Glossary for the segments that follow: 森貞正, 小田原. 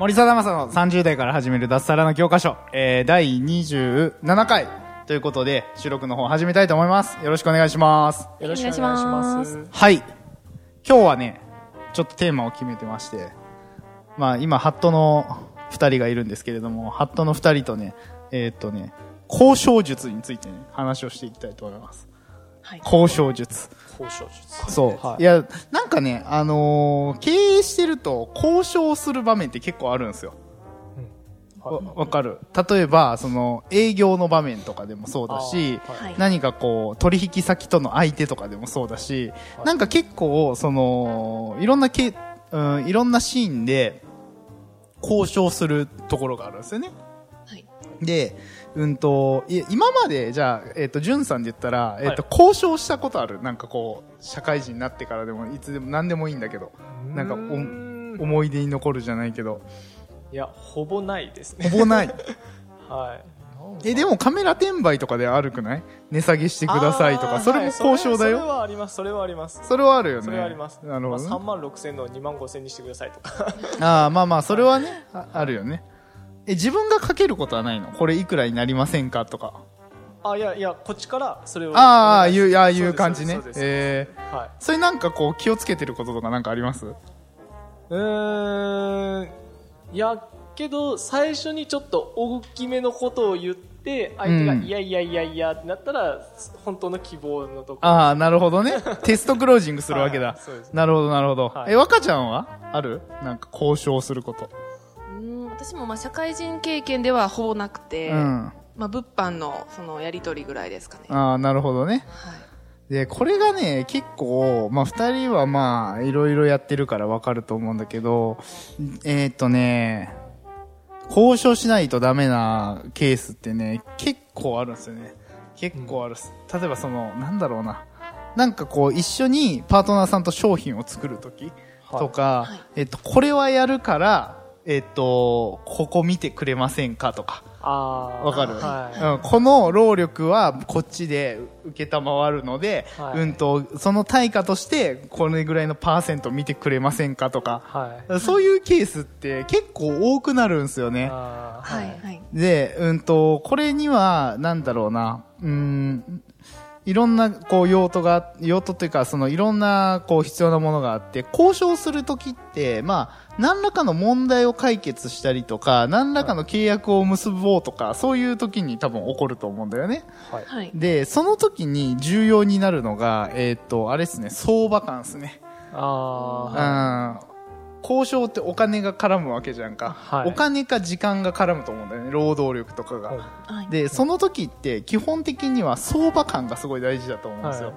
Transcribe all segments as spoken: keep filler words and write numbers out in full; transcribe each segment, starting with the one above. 森貞正のさんじゅう代から始める脱サラの教科書、えー、だいにじゅうななかいということで収録の方を始めたいと思います。よろしくお願いします。よろしくお願いします。はい、今日はねちょっとテーマを決めてまして、まあ今ハットのふたりがいるんですけれども、ハットのふたりとねえー、っとね交渉術について、ね、話をしていきたいと思います。はい、交渉術交渉術そう、はい、いやなんかねあのー、経営してると交渉する場面って結構あるんですよ。うん、はい、わ, わかる。例えばその営業の場面とかでもそうだし、はい、何かこう取引先との相手とかでもそうだし、はい、なんか結構そのいろんなけ、うん、いろんなシーンで交渉するところがあるんですよね。はい、でうんと、今まで、じゃあ、えっと、淳さんで言ったら、えっと、交渉したことある？なんかこう、社会人になってからでも、いつでも何でもいいんだけど、なんかお、思い出に残るじゃないけど。いや、ほぼないですね。ほぼない。はい。え、でもカメラ転売とかで悪くない？値下げしてくださいとか、それも交渉だよ。はい、それ、それはあります、それはあります。それはあるよね。それはあります。なるほどね。まあ、さんまんろくせんのにまんごせんにしてくださいとか。ああ、まあまあ、それはね、あ、あるよね。え、自分がかけることはないの？これいくらになりませんかとか。あ、いやいや、こっちからそれを。ああ、いう、ああいう感じね。えー、はい。それなんかこう気をつけてることとかなんかあります？うーん。いや、けど最初にちょっと大きめのことを言って、相手がいやいやいやいやってなったら、本当の希望のところ。ああ、なるほどね。テストクロージングするわけだ。はい、そうです。なるほど、なるほど。はい、え、若ちゃんはある？なんか交渉すること。私もまあ社会人経験ではほぼなくて、うん、まあ、物販 の, そのやり取りぐらいですかね。ああ、なるほどね。はい、でこれがね結構、まあ、ふたりはまあいろいろやってるから分かると思うんだけど、えー、っとね交渉しないとダメなケースってね結構あるんですよね。結構ある、うん、例えばそのなんだろうな、なんかこう一緒にパートナーさんと商品を作るときとか、はい、えー、っとこれはやるからえっと、ここ見てくれませんかとか。あ、わかる、はい、うん、この労力はこっちで受けたまわるので、はい、うんと、その対価としてこれぐらいのパーセント見てくれませんかとか、はい、そういうケースって結構多くなるんですよね。あ、はい、で、うんと、これにはなんだろうな、うーん、いろんなこう用途が、用途というかそのいろんなこう必要なものがあって、交渉するときってまあ何らかの問題を解決したりとか、何らかの契約を結ぼうとか、そういうときに多分起こると思うんだよね。はい、でそのときに重要になるのがえっとあれですね、相場感ですね。ああ。うん。交渉ってお金が絡むわけじゃんか、はい、お金か時間が絡むと思うんだよね、労働力とかが、はい、でその時って基本的には相場感がすごい大事だと思うんですよ、は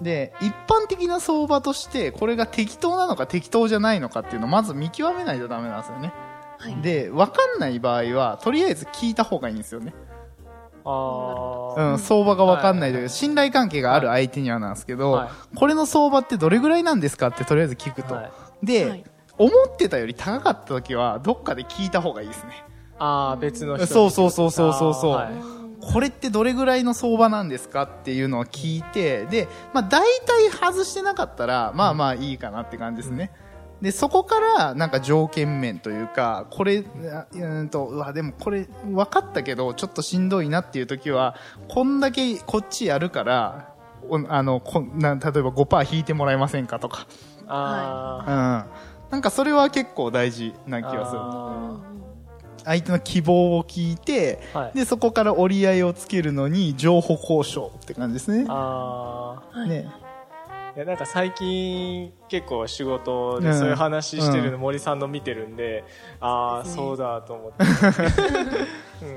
い、で一般的な相場としてこれが適当なのか適当じゃないのかっていうのをまず見極めないとダメなんですよね、はい、で分かんない場合はとりあえず聞いた方がいいんですよね。あ、うん、相場が分かんないという、はい、信頼関係がある相手にはなんですけど、はい、これの相場ってどれぐらいなんですかってとりあえず聞くと、はい、で、はい、思ってたより高かった時はどっかで聞いた方がいいですね。ああ、別の人。そうそうそうそうそうそう、はい、これってどれぐらいの相場なんですかっていうのを聞いて、で、まあ大体外してなかったらまあまあいいかなって感じですね。うん、でそこからなんか条件面というか、これうんと、うわでもこれ分かったけどちょっとしんどいなっていう時はこんだけこっちやるからあのこな例えば ごパーセント 引いてもらえませんかとか。ああ、うん。なんかそれは結構大事な気がする。相手の希望を聞いて、はい、でそこから折り合いをつけるのに情報交渉って感じですね。ああ、ね、いやなんか最近結構仕事でそういう話してるの森さんの見てるんで、うん、ああ、そうだと思って。う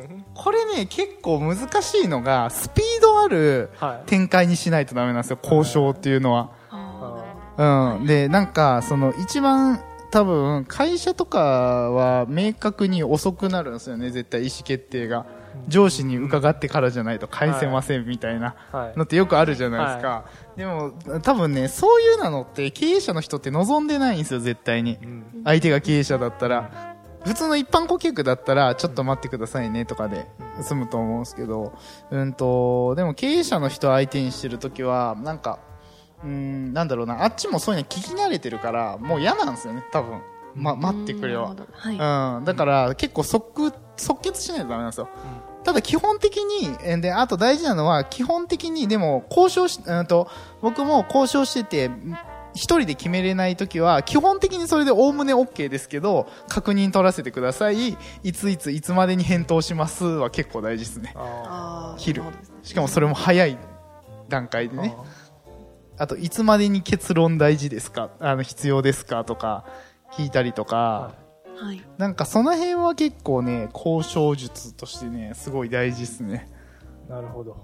ん、これね結構難しいのがスピードある展開にしないとダメなんですよ、はい、交渉っていうのは。うん、でなんかその一番多分会社とかは明確に遅くなるんですよね、絶対意思決定が。上司に伺ってからじゃないと返せませんみたいなのってよくあるじゃないですか、はいはい、でも多分ねそういうなのって経営者の人って望んでないんですよ絶対に、うん、相手が経営者だったら。普通の一般顧客だったらちょっと待ってくださいねとかで済むと思うんですけど、うんとでも経営者の人を相手にしてるときはなんかうーんなんだろうな、あっちもそういうの聞き慣れてるからもう嫌なんですよね多分、ま、待ってくれは、はい、うんだから結構即即決しないとダメなんですよ、うん、ただ基本的にで、あと大事なのは基本的にでも交渉し、うんと僕も交渉してて一人で決めれないときは基本的にそれでおおむね OK ですけど、確認取らせてください、いついついつまでに返答しますは結構大事ですね。あ昼しかもそれも早い段階でね。あ, あといつまでに結論大事ですか、あの必要ですかとか聞いたりとか、はい、なんかその辺は結構ね交渉術としてねすごい大事ですね。なるほど。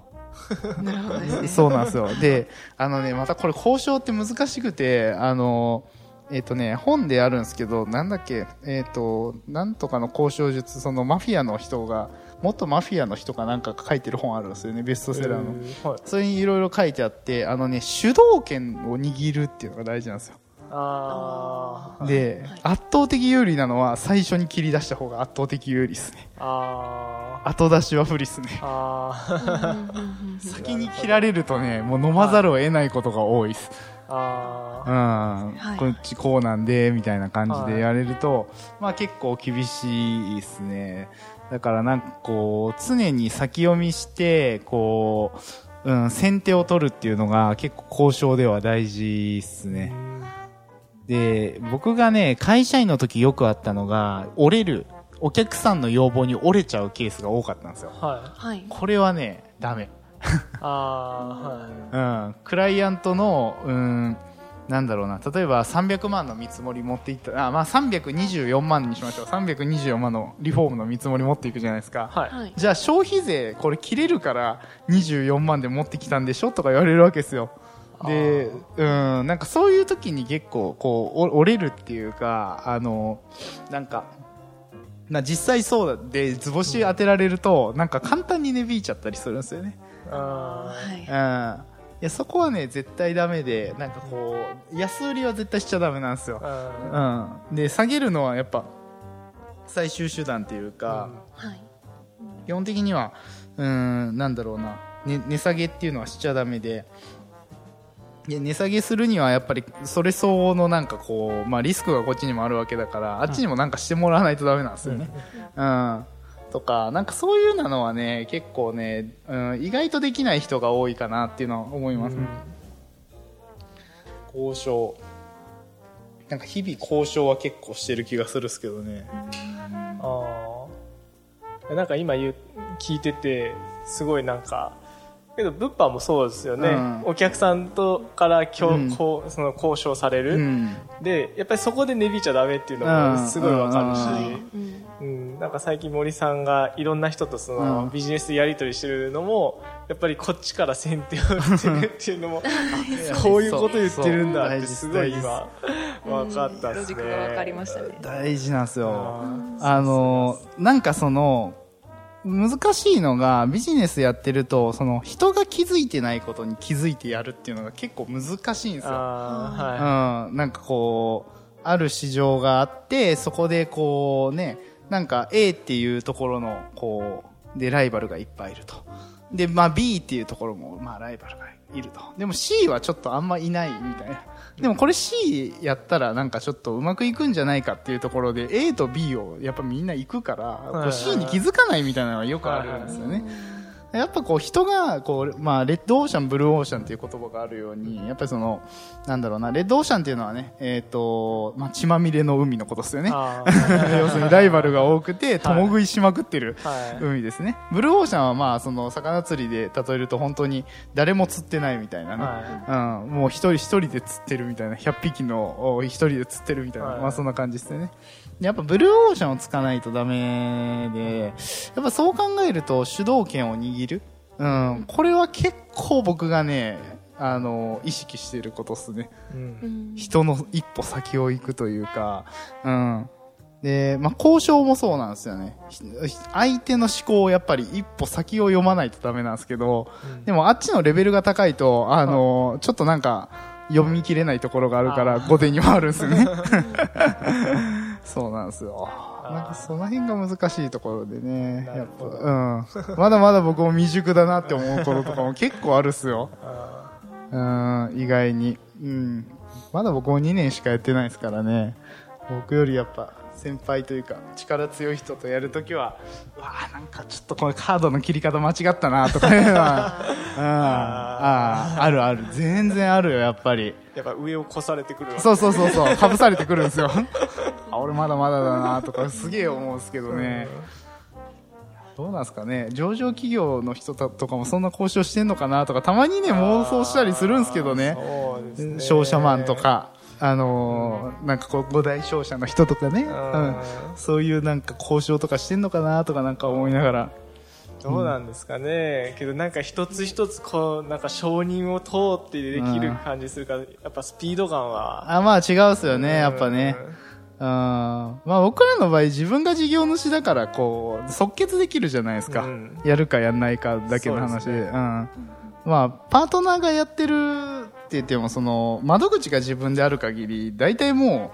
そうなんですよ。で、あのねまたこれ交渉って難しくて、あのえっとね本であるんですけど、なんだっけえっとなんとかの交渉術、そのマフィアの人が元マフィアの人かなんか書いてる本あるんですよね、ベストセラーの、えーはい、それにいろいろ書いてあって、あのね主導権を握るっていうのが大事なんですよ。あで、はい、圧倒的有利なのは最初に切り出した方が圧倒的有利ですね。あ後出しは不利ですね。あ先に切られるとねもう飲まざるを得ないことが多いです。あうん、はい、こっちこうなんでみたいな感じでやれると、はい、まあ結構厳しいですね。だからなんかこう常に先読みしてこう、うん、先手を取るっていうのが結構交渉では大事ですね。で、僕がね、会社員の時よくあったのが、折れる、お客さんの要望に折れちゃうケースが多かったんですよ。はい。これはね、ダメ。ああ、はい。うん。クライアントの、うーん、なんだろうな、例えばさんびゃくまんの見積もり持っていったら、あ、まあさんびゃくにじゅうよんまんにしましょう。さんびゃくにじゅうよんまんのリフォームの見積もり持っていくじゃないですか。はい。じゃあ消費税、これ切れるからにじゅうよんまんで持ってきたんでしょとか言われるわけですよ。で、うん、なんかそういう時に結構こう折れるっていうか、あのなんかな実際そうで図星当てられると、うん、なんか簡単に値引いちゃったりするんですよね。ああ、はい。うん。いやそこはね絶対ダメで、なんかこう安売りは絶対しちゃダメなんですよ。うん。で下げるのはやっぱ最終手段っていうか、うんはい、基本的にはうんなんだろうな、ね、値下げっていうのはしちゃダメで。で値下げするにはやっぱりそれ相応のなんかこう、まあ、リスクがこっちにもあるわけだから、うん、あっちにもなんかしてもらわないとダメなんですよね、うんうん、とかなんかそういうなのはね結構ね、うん、意外とできない人が多いかなっていうのは思います、うん、交渉なんか日々交渉は結構してる気がするっすけどね。ああなんか今言う聞いててすごいなんかけど物販もそうですよね、うん、お客さんとからきょ、うん、こうその交渉される、うん、でやっぱりそこで値引いちゃダメっていうのもすごいわかるし、うんうん、なんか最近森さんがいろんな人とそのビジネスやり取りしてるのも、うん、やっぱりこっちから先手を打ってるっていうのもこういうこと言ってるんだってすごい今分かったですね。ロジックが分かりましたね。大事なんですよ。あのなんかその難しいのがビジネスやってるとその人が気づいてないことに気づいてやるっていうのが結構難しいんですよ。あ、はい、うん、なんかこうある市場があってそこでこうねなんか A っていうところのこうでライバルがいっぱいいると、でまあ B っていうところもまあライバルがいると、でも C はちょっとあんまいないみたいな、でもこれ C やったらなんかちょっとうまくいくんじゃないかっていうところで A と B をやっぱみんな行くから C に気づかないみたいなのがよくあるんですよね。やっぱこう人がこう、まあ、レッドオーシャンブルーオーシャンっていう言葉があるように、やっぱりそのなんだろうな、レッドオーシャンっていうのはね、えっとまあ、血まみれの海のことですよね。要するにライバルが多くて共食いしまくってる海ですね、はい、ブルーオーシャンはまあその魚釣りで例えると本当に誰も釣ってないみたいなね、はい、うん、もう一人一人で釣ってるみたいな、ひゃっぴきの一人で釣ってるみたいな、はい、まあそんな感じですよね。やっぱブルーオーシャンをつかないとダメで、やっぱそう考えると主導権を握る、うん、これは結構僕がねあの意識していることですね、うん、人の一歩先を行くというか、うんでまあ、交渉もそうなんですよね。相手の思考をやっぱり一歩先を読まないとダメなんですけど、うん、でもあっちのレベルが高いとあの、はい、ちょっとなんか読み切れないところがあるから後手に回るんですよねそうなんですよ。なんかその辺が難しいところでね、やっぱ、うん、まだまだ僕も未熟だなって思うこととかも結構あるっすようん意外に、うん、まだ僕もにねんしかやってないですからね。僕よりやっぱ先輩というか力強い人とやるときはうわーなんかちょっとこれカードの切り方間違ったなとかいうのはあ, あ, あるある全然あるよ。やっぱりやっぱ上を越されてくるわけ、そうそうそうそうかぶされてくるんですよあ俺まだまだだなとかすげえ思うんですけどねどうなんですかね。上場企業の人とかもそんな交渉してんのかなとかたまにね妄想したりするんですけど ね, そうですね商社マンとかあのーうん、なんかこう五大商社の人とかね、うん、そういうなんか交渉とかしてんのかなとかなんか思いながらどうなんですかね、うん、けどなんか一つ一つこうなんか承認を通ってできる感じするから、うん、やっぱスピード感はあまあ違うっすよね、うん、やっぱね、うん、あまあ僕らの場合自分が事業主だからこう即決できるじゃないですか、うん、やるかやんないかだけの話 で, で、ねうん、まあパートナーがやってるって言ってもその窓口が自分である限り大体も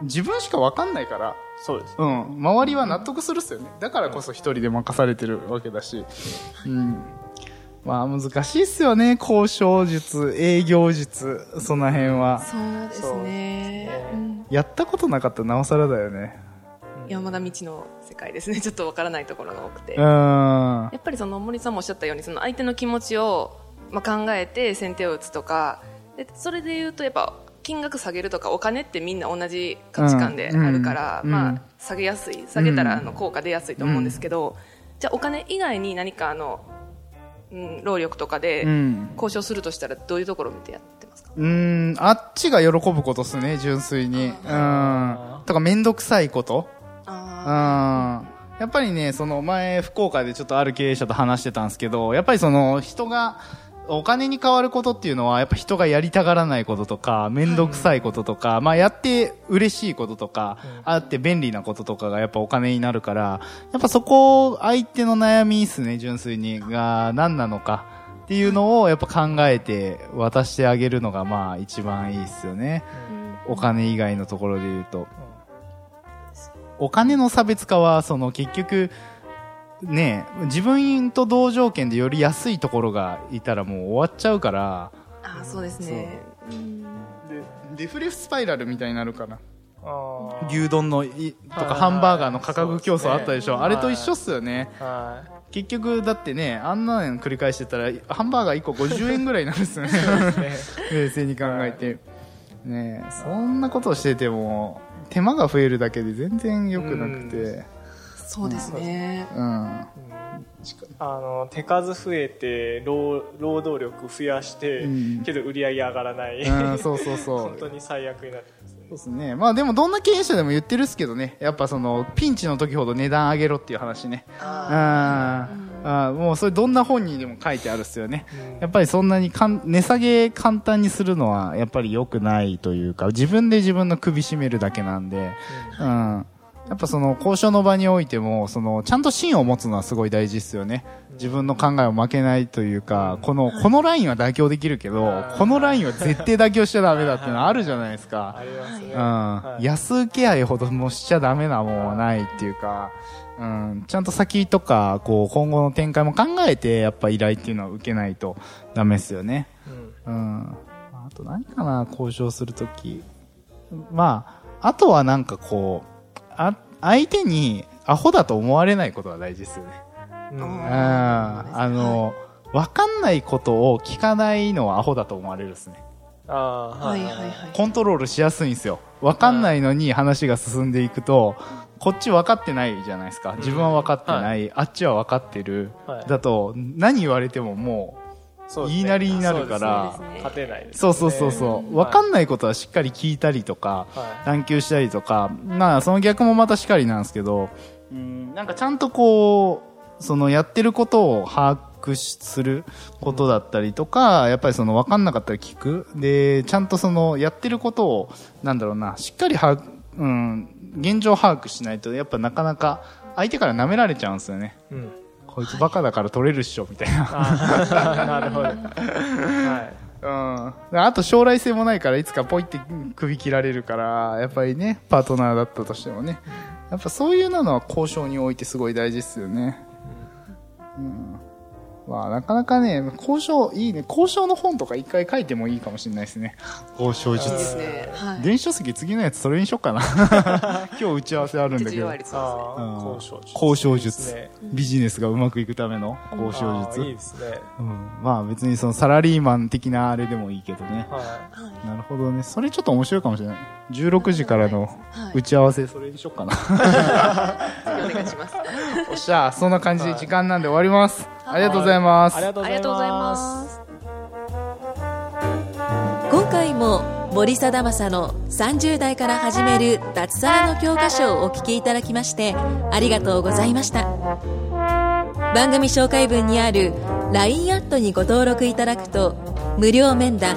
う自分しか分かんないからそうです、うん、周りは納得するっすよね。だからこそ一人で任されてるわけだし、うん、まあ難しいっすよね交渉術営業術その辺は。そうですね、やったことなかったらなおさらだよね。いやまだ未知の世界ですね。ちょっと分からないところが多くて、うんやっぱりその森さんもおっしゃったようにその相手の気持ちをまあ、考えて先手を打つとかでそれでいうとやっぱ金額下げるとかお金ってみんな同じ価値観であるから、うんまあ、下げやすい下げたらあの効果出やすいと思うんですけど、うん、じゃあお金以外に何かあの、うん、労力とかで交渉するとしたらどういうところを見てやってますか。うんあっちが喜ぶことですね純粋にうんとか面倒くさいことあうんやっぱりねその前福岡でちょっとある経営者と話してたんですけどやっぱりその人がお金に変わることっていうのはやっぱ人がやりたがらないこととかめんどくさいこととか、はい、まあやって嬉しいこととか、うん、あって便利なこととかがやっぱお金になるからやっぱそこ相手の悩みですね純粋にが何なのかっていうのをやっぱ考えて渡してあげるのがまあ一番いいですよね、うん、お金以外のところで言うと、うん、お金の差別化はその結局ねえ自分と同条件でより安いところがいたらもう終わっちゃうから。あそうですねうんでデフレスパイラルみたいになるかな。あ牛丼のいとかハンバーガーの価格競争あったでしょ、ね、あれと一緒っすよね、はい、結局だってねあんなの繰り返してたらハンバーガーいっこごじゅうえんぐらいになるっすよ ね, ね冷静に考えて、はい、ねえそんなことしてても手間が増えるだけで全然良くなくてそうですね、うんうん、あの手数増えて 労, 労働力増やして、うん、けど売り上げ上がらない、うん、そうそうそう本当に最悪になってますね。そうですね、まあ、でもどんな経営者でも言ってるっすけどねやっぱそのピンチの時ほど値段上げろっていう話ね。ああ、うん、あもうそれどんな本にでも書いてあるっすよね、うん、やっぱりそんなにかん値下げ簡単にするのはやっぱり良くないというか自分で自分の首絞めるだけなんで、うんうんやっぱその交渉の場においてもそのちゃんと芯を持つのはすごい大事ですよね。自分の考えを負けないというかこのこのラインは妥協できるけどこのラインは絶対妥協しちゃダメだっていうのはあるじゃないですか。ありますね、うんはい、安請け合いほどもしちゃダメなもんはないっていうか、うん、ちゃんと先とかこう今後の展開も考えてやっぱ依頼っていうのは受けないとダメですよね、うんうん、あと何かな交渉するときまああとはなんかこうあ相手にアホだと思われないことは大事ですよね、うん、ああの、はい、分かんないことを聞かないのはアホだと思われるですね。あ、はいはいはい、コントロールしやすいんですよ。分かんないのに話が進んでいくと、はい、こっち分かってないじゃないですか。自分は分かってない、うんはい、あっちは分かってる、はい、だと何言われてももうそうですね、言いなりになるからそうですね、勝てないですね。そうそうそうそう、はい、分かんないことはしっかり聞いたりとか、はい、探求したりとかまあその逆もまたしかりなんですけど、うんなんかちゃんとこうそのやってることを把くすることだったりとか、やっぱりその分かんなかったら聞くで、ちゃんとそのやってることをなんだろうな、しっかりは、うん、現状把握しないとやっぱなかなか相手から舐められちゃうんですよね、うん、こいつバカだから取れるっしょみたいな、はい、なるほど、はい、うん、あと将来性もないからいつかポイって首切られるから、やっぱりねパートナーだったとしてもね、やっぱそういうのは交渉においてすごい大事ですよね、うん、まあなかなかね交渉いいね、交渉の本とか一回書いてもいいかもしれないですね、交渉術いいですね、はい、電子書籍次のやつそれにしよっかな今日打ち合わせあるんだけど、あ、交渉術、ビジネスがうまくいくための交渉術、いいですね、うん、まあ別にそのサラリーマン的なあれでもいいけどね、はい、なるほどね、それちょっと面白いかもしれない、じゅうろくじからの打ち合わせそれにしよっかな、はい、お願いします。おっしゃ、そんな感じで時間なんで終わります、はい、ありがとうございます、ありがとうございます。今回も森貞正のさんじゅう代から始める脱サラの教科書をお聞きいただきましてありがとうございました。番組紹介文にある ライン アットにご登録いただくと、無料面談、